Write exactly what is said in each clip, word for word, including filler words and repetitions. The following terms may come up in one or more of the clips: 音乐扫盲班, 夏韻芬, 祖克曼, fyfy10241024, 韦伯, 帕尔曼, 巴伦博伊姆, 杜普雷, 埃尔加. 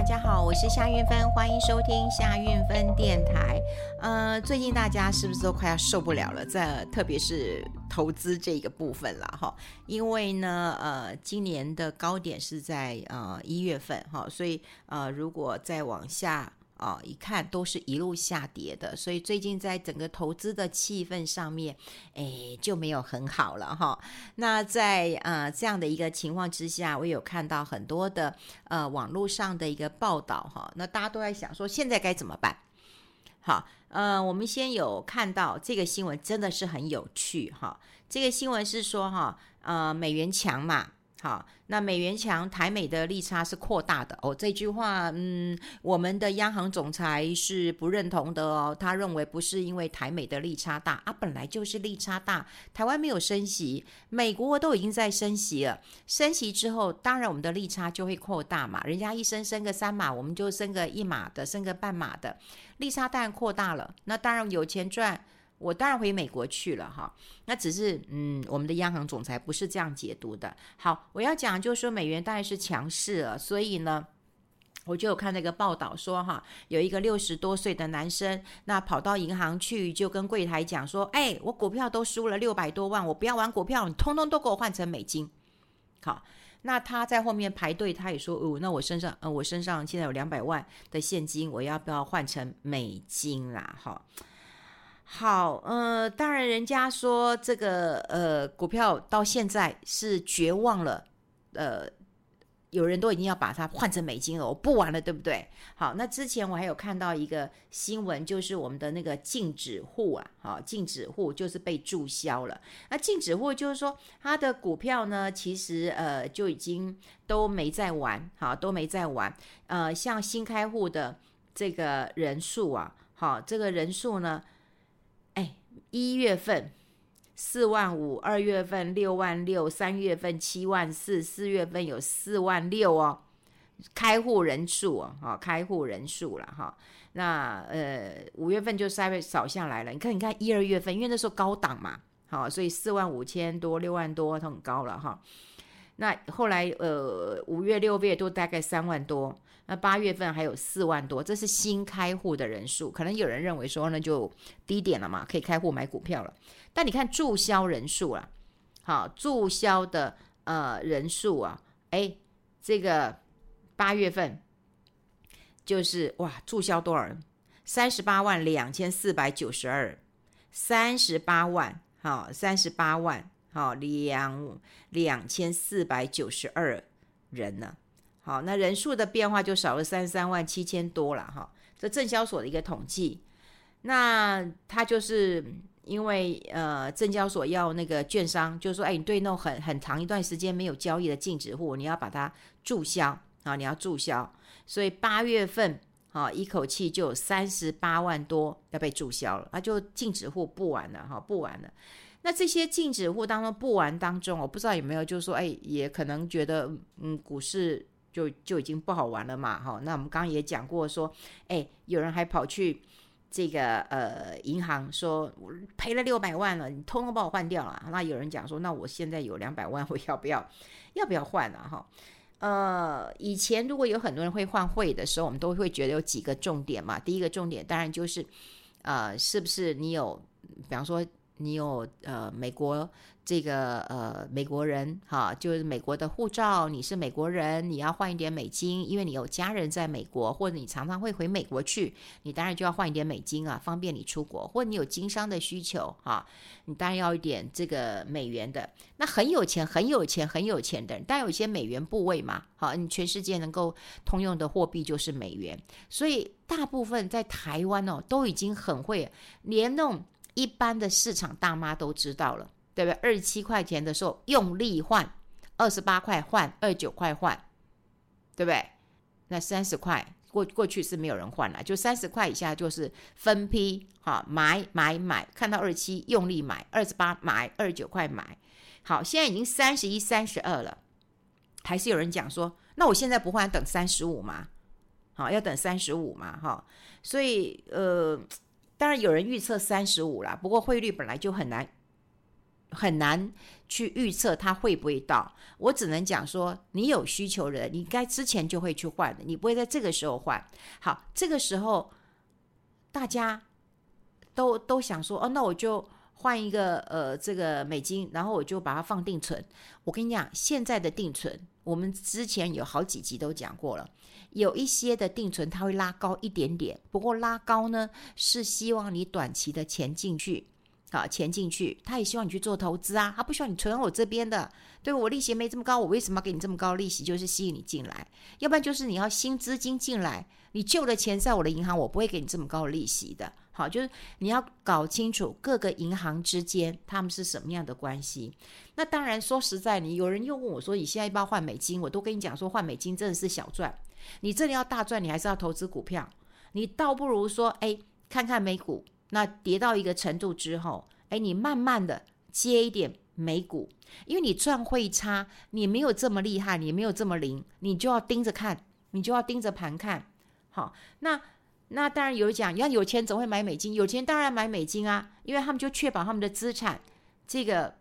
大家好，我是夏运芬，欢迎收听夏运芬电台。呃，最近大家是不是都快要受不了了？在特别是投资这个部分啦，因为呢，呃，今年的高点是在呃一月份哈，所以呃，如果再往下。哦，一看都是一路下跌的，所以最近在整个投资的气氛上面，哎，就没有很好了哈。那在呃这样的一个情况之下，我有看到很多的呃网络上的一个报道哈，那大家都在想说现在该怎么办？好，呃，我们先有看到这个新闻，真的是很有趣哈。这个新闻是说哈，呃，美元强嘛。好，那美元强，台美的利差是扩大的哦。这句话，嗯，我们的央行总裁是不认同的哦。他认为不是因为台美的利差大啊，本来就是利差大。台湾没有升息，美国都已经在升息了。升息之后，当然我们的利差就会扩大嘛。人家一升升个三码，我们就升个一码的，升个半码的，利差当然扩大了。那当然有钱赚。我当然回美国去了哈，那只是嗯，我们的央行总裁不是这样解读的。好，我要讲就是说美元当然是强势了，所以呢，我就有看那个报道说哈，有一个六十多岁的男生，那跑到银行去就跟柜台讲说，哎，我股票都输了六百多万，我不要玩股票，你通通都给我换成美金。好，那他在后面排队，他也说，哦，那我身上，呃，我身上现在有两百万的现金，我要不要换成美金啦？哈。好，呃，当然，人家说这个呃股票到现在是绝望了，呃，有人都已经要把它换成美金了，我不玩了，对不对？好，那之前我还有看到一个新闻，就是我们的那个禁止户啊，好，禁止户就是被注销了。那禁止户就是说，他的股票呢，其实呃就已经都没在玩，好，都没在玩。呃，像新开户的这个人数啊，好，这个人数呢。一月份四万五，二月份六万六，三月份七万四，四月份有四万六哦，开户人数哦，哦开户人数了哈、哦。那呃五月份就稍微少下来了，你看你看一二月份，因为那时候高档嘛，好、哦，所以四万五千多，六万多都很高了哈、哦。那后来呃五月六月都大概三万多，那八月份还有四万多，这是新开户的人数。可能有人认为说那就低点了嘛，可以开户买股票了。但你看注销人数啦、啊，好，注销的呃人数啊，哎，这个八月份就是哇，注销多少人？三十八万两千四百九十二，三十八万，好，三十八万。好，两两千四百九十二人呢。好，那人数的变化就少了三三万七千多了哈。这证交所的一个统计，那他就是因为呃，证交所要那个券商，就是说，哎，你对那种很很长一段时间没有交易的禁止户，你要把它注销啊，你要注销。所以八月份啊，一口气就有三十八万多要被注销了，那就禁止户不玩了哈，不玩了。那这些禁止户当中不玩当中，我不知道有没有就是说，哎，也可能觉得嗯，股市就就已经不好玩了嘛，哈、哦。那我们刚刚也讲过说，哎，有人还跑去这个呃银行说赔了六百万了，你通通把我换掉了。那有人讲说，那我现在有两百万，我要不要要不要换啊？哈、哦。呃，以前如果有很多人会换汇的时候，我们都会觉得有几个重点嘛。第一个重点当然就是，呃，是不是你有，比方说。你有呃美国这个呃美国人哈，就是美国的护照，你是美国人，你要换一点美金，因为你有家人在美国，或者你常常会回美国去，你当然就要换一点美金啊，方便你出国。或者你有经商的需求哈，你当然要一点这个美元的。那很有钱、很有钱、很有钱的人，当然有一些美元部位嘛。好，你全世界能够通用的货币就是美元，所以大部分在台湾哦都已经很会，连那种。一般的市场大妈都知道了，对不对？二十七块钱的时候用力换，二十八块换，二十九块换，对不对？那三十块过过去是没有人换了，就三十块以下就是分批哈买买买，看到二十七用力买，二十八买，二十九块买。好，现在已经三十一、三十二了，还是有人讲说，那我现在不换，等三十五嘛？好，要等三十五嘛？哈，所以呃。当然有人预测三十五啦，不过汇率本来就很难很难去预测它会不会到，我只能讲说你有需求的人你该之前就会去换的，你不会在这个时候换。好，这个时候大家都都想说哦，那我就换一个呃这个美金，然后我就把它放定存。我跟你讲，现在的定存我们之前有好几集都讲过了，有一些的定存它会拉高一点点，不过拉高呢是希望你短期的钱进去，好，钱进去，他也希望你去做投资啊，他不希望你存到我这边的，对，我利息没这么高，我为什么要给你这么高利息？就是吸引你进来，要不然就是你要新资金进来，你旧的钱在我的银行，我不会给你这么高的利息的。好，就是你要搞清楚各个银行之间他们是什么样的关系。那当然说实在，你有人又问我说你现在要不要换美金，我都跟你讲说换美金真的是小赚，你真的要大赚你还是要投资股票，你倒不如说哎，看看美股，那跌到一个程度之后，哎，你慢慢的接一点美股，因为你赚汇差，你没有这么厉害，你没有这么灵，你就要盯着看，你就要盯着盘看。好，那那当然有讲，有钱总会买美金，有钱当然买美金啊，因为他们就确保他们的资产这个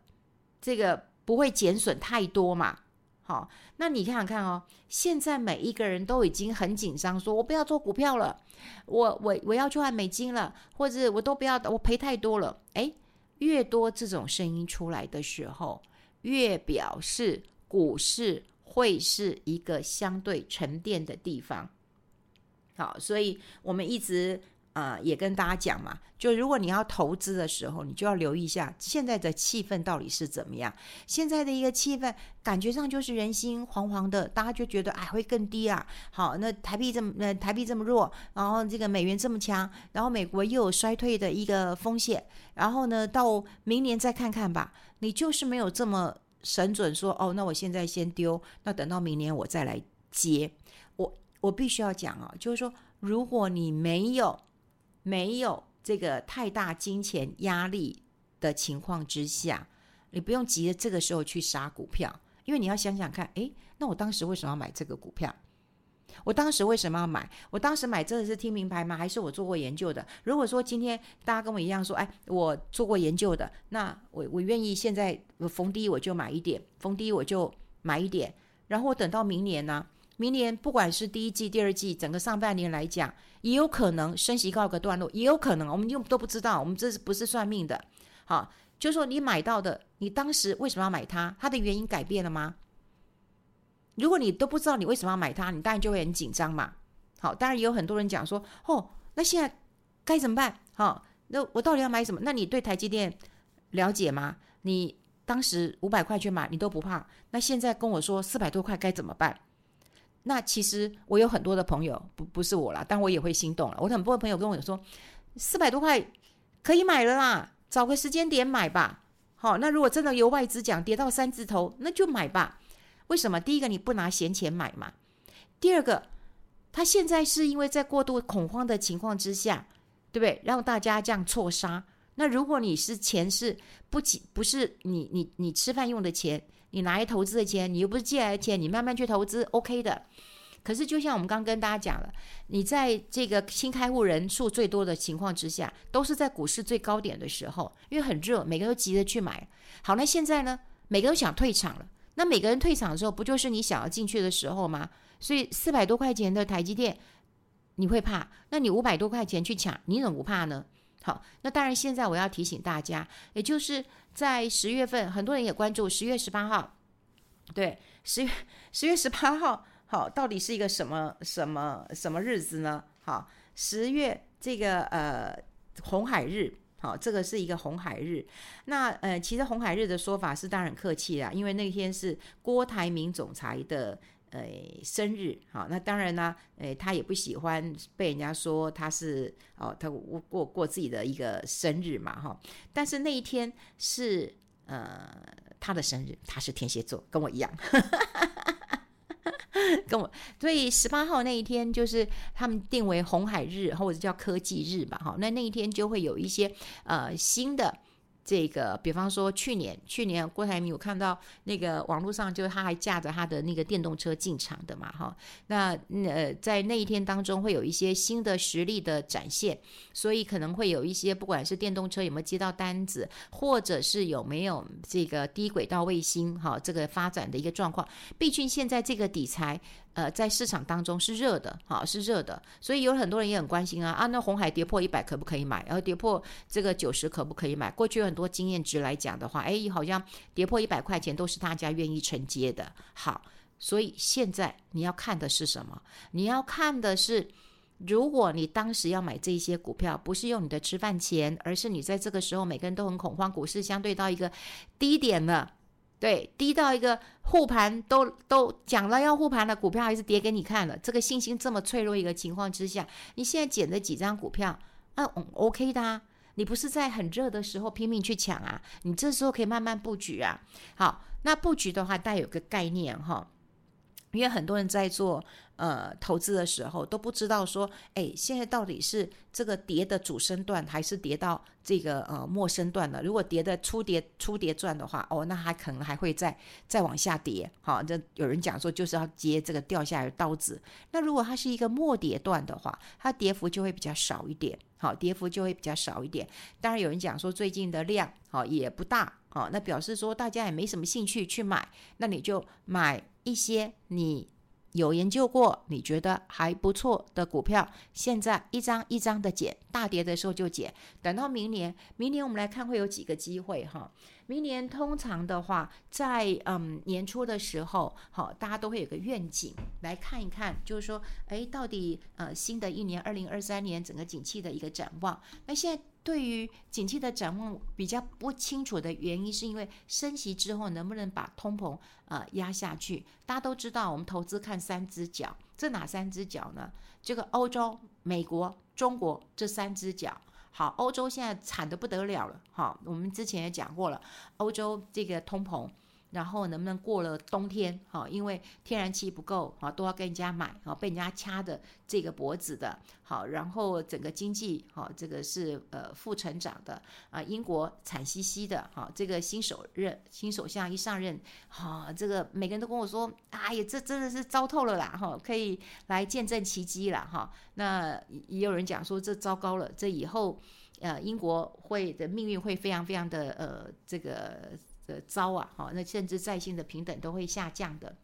这个不会减损太多嘛。好，那你看看看哦，现在每一个人都已经很紧张，说我不要做股票了，我我我要去换美金了，或者我都不要，我赔太多了。诶，越多这种声音出来的时候，越表示股市会是一个相对沉淀的地方。好，所以我们一直呃也跟大家讲嘛，就如果你要投资的时候，你就要留意一下现在的气氛到底是怎么样。现在的一个气氛感觉上就是人心惶惶的，大家就觉得哎会更低啊。好，那台币这么、呃、台币这么弱，然后这个美元这么强，然后美国又有衰退的一个风险，然后呢到明年再看看吧。你就是没有这么神准说哦，那我现在先丢，那等到明年我再来接。我我必须要讲哦，就是说如果你没有没有这个太大金钱压力的情况之下，你不用急着这个时候去杀股票，因为你要想想看，诶，那我当时为什么要买这个股票？我当时为什么要买？我当时买真的是听名牌吗？还是我做过研究的？如果说今天大家跟我一样说，哎，我做过研究的，那我我愿意现在逢低我就买一点，逢低我就买一点，然后我等到明年呢、啊？明年不管是第一季第二季整个上半年来讲，也有可能升息告一个段落，也有可能我们都不知道，我们这不是算命的。好，就是说你买到的，你当时为什么要买它，它的原因改变了吗？如果你都不知道你为什么要买它，你当然就会很紧张嘛。好，当然也有很多人讲说哦，那现在该怎么办？好，那我到底要买什么？那你对台积电了解吗？你当时五百块去买你都不怕，那现在跟我说四百多块该怎么办？那其实我有很多的朋友，不不是我啦，但我也会心动了。我很多朋友跟我说，四百多块可以买了啦，找个时间点买吧。好，那如果真的由外资讲跌到三字头，那就买吧。为什么？第一个，你不拿闲钱买嘛；第二个，他现在是因为在过度恐慌的情况之下，对不对？让大家这样错杀。那如果你是钱是不不是你你你吃饭用的钱。你拿来投资的钱，你又不是借来的钱，你慢慢去投资 OK 的。可是就像我们刚刚跟大家讲了，你在这个新开户人数最多的情况之下，都是在股市最高点的时候，因为很热，每个人都急着去买。好，那现在呢，每个人都想退场了，那每个人退场的时候，不就是你想要进去的时候吗？所以四百多块钱的台积电你会怕，那你五百多块钱去抢，你怎么不怕呢？好，那当然现在我要提醒大家，也就是在十月份，很多人也关注十月十八号，对，十月十月十八号，好，到底是一个什么什么什么日子呢？好，十月这个呃红海日，好，这个是一个红海日。那呃，其实红海日的说法是当然客气啦，因为那天是郭台铭总裁的呃生日。好，那当然呢、啊，呃，他也不喜欢被人家说他是哦，他过过自己的一个生日嘛，哈、哦。但是那一天是呃他的生日，他是天蝎座，跟我一样，跟我，所以十八号那一天就是他们定为红海日，或者叫科技日吧，哈、哦。那那一天就会有一些呃新的。这个比方说去年去年郭台铭，我看到那个网络上就是他还驾着他的那个电动车进场的嘛，哈，那呃在那一天当中会有一些新的实力的展现，所以可能会有一些不管是电动车有没有接到单子，或者是有没有这个低轨道卫星哈这个发展的一个状况。毕竟现在这个底材呃在市场当中是热的哈，是热的，所以有很多人也很关心啊啊，那鸿海跌破一百可不可以买，然后跌破这个九十可不可以买？过去有很多经验值来讲的话，哎，好像跌破一百块钱都是大家愿意承接的。好，所以现在你要看的是什么？你要看的是，如果你当时要买这些股票，不是用你的吃饭钱，而是你在这个时候每个人都很恐慌，股市相对到一个低点了，对，低到一个护盘都都讲了要护盘了，股票还是跌给你看了，这个信心这么脆弱一个情况之下，你现在捡了几张股票啊 ，OK 的啊，你不是在很热的时候拼命去抢啊，你这时候可以慢慢布局啊。好，那布局的话，大家有个概念哈。因为很多人在做呃投资的时候都不知道说，哎，现在到底是这个跌的主升段还是跌到这个呃末升段了？如果跌的初跌初跌段的话，哦，那它可能还会再再往下跌，好，这有人讲说就是要接这个掉下来的刀子。那如果它是一个末跌段的话，它跌幅就会比较少一点，好，跌幅就会比较少一点。当然有人讲说最近的量好也不大，好，那表示说大家也没什么兴趣去买，那你就买一些你有研究过你觉得还不错的股票，现在一张一张的减，大跌的时候就减，等到明年明年我们来看会有几个机会哈。明年通常的话在嗯年初的时候，好，大家都会有个愿景来看一看，就是说哎，到底呃新的一年二零二三年整个景气的一个展望。那现在对于景气的展望比较不清楚的原因，是因为升息之后能不能把通膨呃压下去？大家都知道，我们投资看三只脚，这哪三只脚呢？这个欧洲、美国、中国这三只脚。好，欧洲现在惨得不得了了，好，我们之前也讲过了，欧洲这个通膨。然后能不能过了冬天，因为天然气不够都要跟人家买，被人家掐的这个脖子的，然后整个经济这个是负成长的，英国惨兮兮的，这个新首任新首相一上任，这个每个人都跟我说，哎呀，这真的是糟透了啦，可以来见证奇迹啦。那也有人讲说这糟糕了，这以后英国会的命运会非常非常的呃这个糟啊，那甚至在线的平等都会下降的，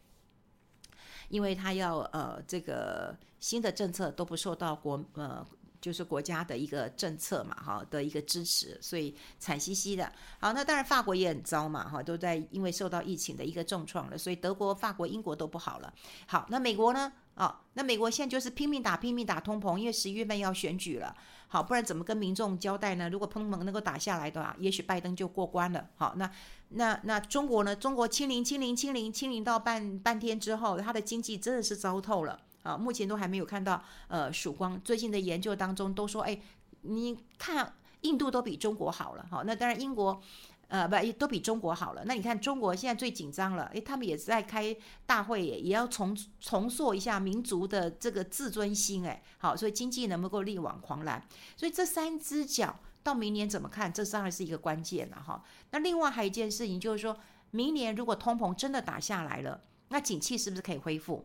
因为他要呃这个新的政策都不受到国呃就是国家的一个政策嘛，哈的一个支持，所以惨兮兮的。好，那当然法国也很糟嘛，哈，都在因为受到疫情的一个重创了，所以德国、法国、英国都不好了。好，那美国呢？哦，那美国现在就是拼命打拼命打通膨，因为十一月份要选举了，好，不然怎么跟民众交代呢？如果通膨能够打下来的话，也许拜登就过关了。好，那那那中国呢？中国清零清零清零清零到半半天之后，它的经济真的是糟透了啊！目前都还没有看到呃曙光。最近的研究当中都说，哎，你看印度都比中国好了，好，那当然英国。呃，不，都比中国好了。那你看，中国现在最紧张了，诶，他们也在开大会，也要重重塑一下民族的这个自尊心，诶，好，所以经济能不能够力挽狂澜？所以这三只脚到明年怎么看？这当然是一个关键了哈。那另外还有一件事情就是说，明年如果通膨真的打下来了，那景气是不是可以恢复？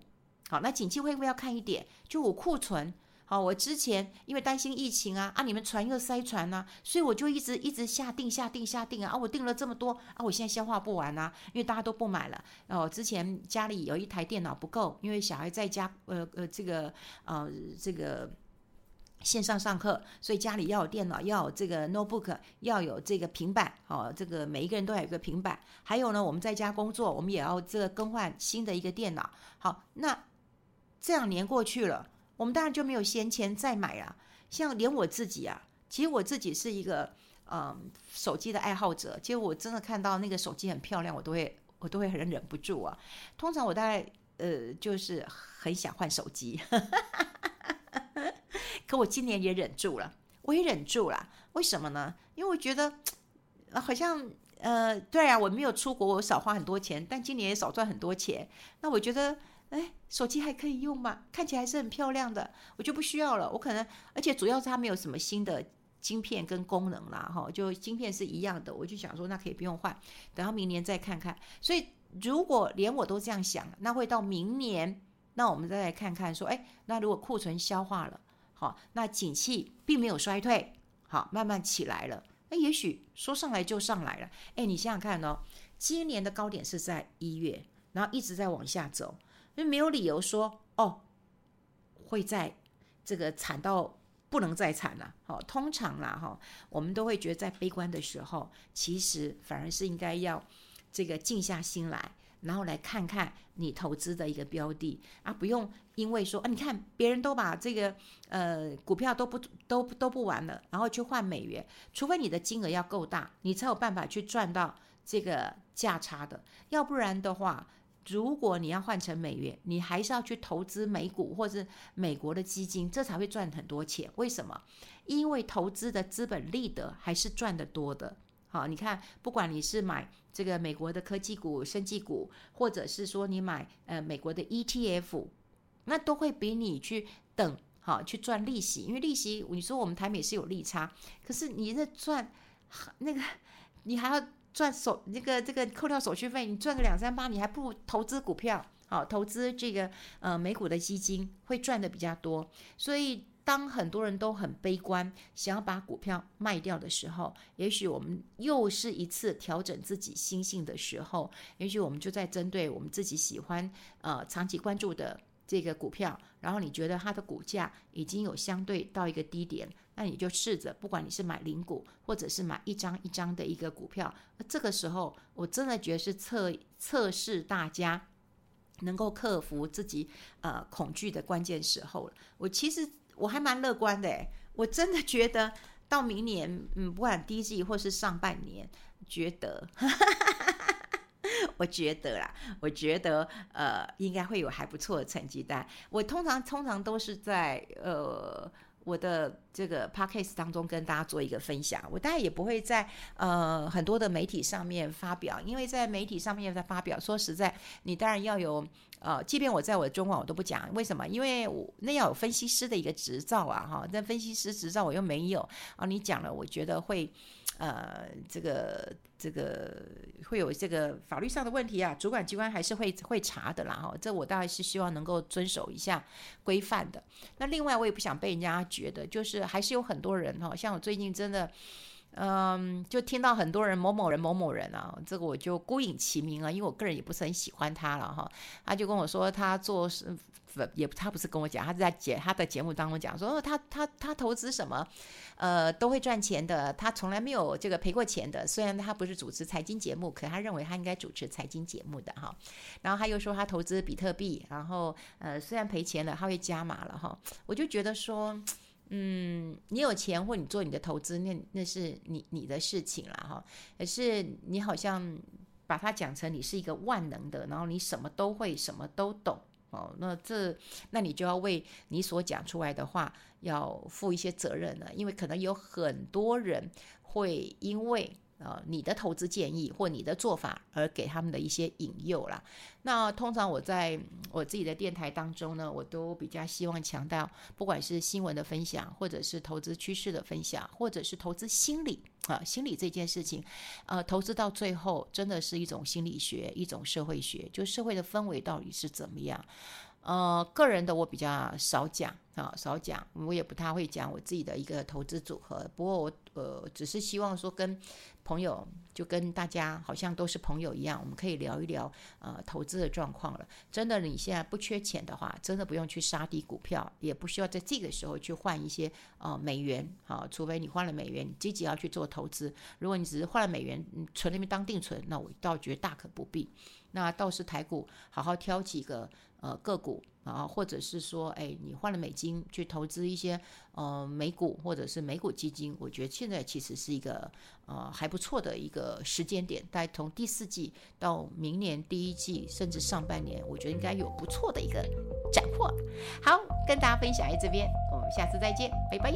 好，那景气恢复要看一点，就我库存。好，我之前因为担心疫情啊，啊，你们船又塞船啊，所以我就一直一直下定下定下定啊，啊，我定了这么多啊，我现在消化不完啊，因为大家都不买了。哦，之前家里有一台电脑不够，因为小孩在家，呃呃，这个呃这个线上上课，所以家里要有电脑，要有这个 notebook， 要有这个平板，哦，这个每一个人都要有一个平板。还有呢，我们在家工作，我们也要这个更换新的一个电脑。好，那这两年过去了。我们当然就没有闲钱再买啊，像连我自己啊，其实我自己是一个呃手机的爱好者，其实我真的看到那个手机很漂亮，我都会我都会很忍不住啊。通常我大概呃就是很想换手机，可我今年也忍住了，我也忍住了，为什么呢？因为我觉得好像呃对啊，我没有出国，我少花很多钱，但今年也少赚很多钱，那我觉得。哎，手机还可以用嘛？看起来还是很漂亮的，我就不需要了。我可能，而且主要是它没有什么新的晶片跟功能啦，哈，就晶片是一样的，我就想说那可以不用换，等到明年再看看。所以如果连我都这样想，那会到明年，那我们再来看看说，哎，那如果库存消化了，好，那景气并没有衰退，好，慢慢起来了，那也许说上来就上来了。哎，你想想看哦，今年的高点是在一月，然后一直在往下走，因为没有理由说哦会在这个惨到不能再惨了，哦，通常啦，哦，我们都会觉得在悲观的时候，其实反而是应该要这个静下心来，然后来看看你投资的一个标的啊，不用因为说啊，你看别人都把这个呃股票都不都都不玩了，然后去换美元，除非你的金额要够大，你才有办法去赚到这个价差的，要不然的话。如果你要换成美元，你还是要去投资美股或是美国的基金，这才会赚很多钱。为什么？因为投资的资本利得还是赚得多的。好，你看，不管你是买这个美国的科技股、生技股，或者是说你买呃美国的 E T F， 那都会比你去等好去赚利息，因为利息，你说我们台美是有利差，可是你在赚那个，你还要。赚手这个这个扣掉手续费，你赚个两三八，你还不如投资股票，好，投资这个呃美股的基金会赚的比较多。所以当很多人都很悲观，想要把股票卖掉的时候，也许我们又是一次调整自己心性的时候，也许我们就在针对我们自己喜欢呃长期关注的这个股票，然后你觉得它的股价已经有相对到一个低点，那你就试着，不管你是买零股或者是买一张一张的一个股票，这个时候我真的觉得是测测试大家能够克服自己呃恐惧的关键时候了。我其实我还蛮乐观的耶，我真的觉得到明年，嗯，不管第一季或是上半年，觉得我觉得啦，我觉得呃，应该会有还不错的成绩单。我通常通常都是在呃我的这个 podcast 当中跟大家做一个分享，我大概也不会在呃很多的媒体上面发表，因为在媒体上面在发表，说实在，你当然要有呃，即便我在我的中网我都不讲，为什么？因为我那要有分析师的一个执照啊，哈，但分析师执照我又没有啊，你讲了，我觉得会。呃，这个这个会有这个法律上的问题啊，主管机关还是会会查的啦，哦，这我当然是希望能够遵守一下规范的。那另外我也不想被人家觉得，就是还是有很多人，哦，像我最近真的，嗯，就听到很多人某某人某某人啊，这个我就孤影其名啊，因为我个人也不是很喜欢他了哈，哦。他就跟我说他做也他不是跟我讲，他在节他的节目当中讲说，哦，他他他投资什么，呃，都会赚钱的，他从来没有这个赔过钱的。虽然他不是主持财经节目，可他认为他应该主持财经节目的哈。然后他又说他投资比特币，然后呃，虽然赔钱了，他会加码了哈。我就觉得说。嗯，你有钱或你做你的投资，那那是你你的事情啦哈。可是你好像把它讲成你是一个万能的，然后你什么都会，什么都懂哦。那这那你就要为你所讲出来的话要负一些责任了，因为可能有很多人会因为呃你的投资建议或你的做法而给他们的一些引诱啦。那通常我在我自己的电台当中呢，我都比较希望强调，不管是新闻的分享，或者是投资趋势的分享，或者是投资心理啊，心理这件事情，呃，投资到最后真的是一种心理学，一种社会学，就社会的氛围到底是怎么样。呃，个人的我比较少讲啊，少讲，我也不太会讲我自己的一个投资组合。不过我呃，只是希望说跟朋友，就跟大家好像都是朋友一样，我们可以聊一聊呃投资的状况了。真的，你现在不缺钱的话，真的不用去杀低股票，也不需要在这个时候去换一些呃美元啊，除非你换了美元，你积极要去做投资。如果你只是换了美元存那边当定存，那我倒觉得大可不必。那倒是台股好好挑几个呃个股啊，或者是说，哎，你换了美金去投资一些呃美股或者是美股基金，我觉得现在其实是一个呃还不错的一个时间点，大概从第四季到明年第一季，甚至上半年，我觉得应该有不错的一个斩获。好，跟大家分享在这边，我们下次再见，拜拜。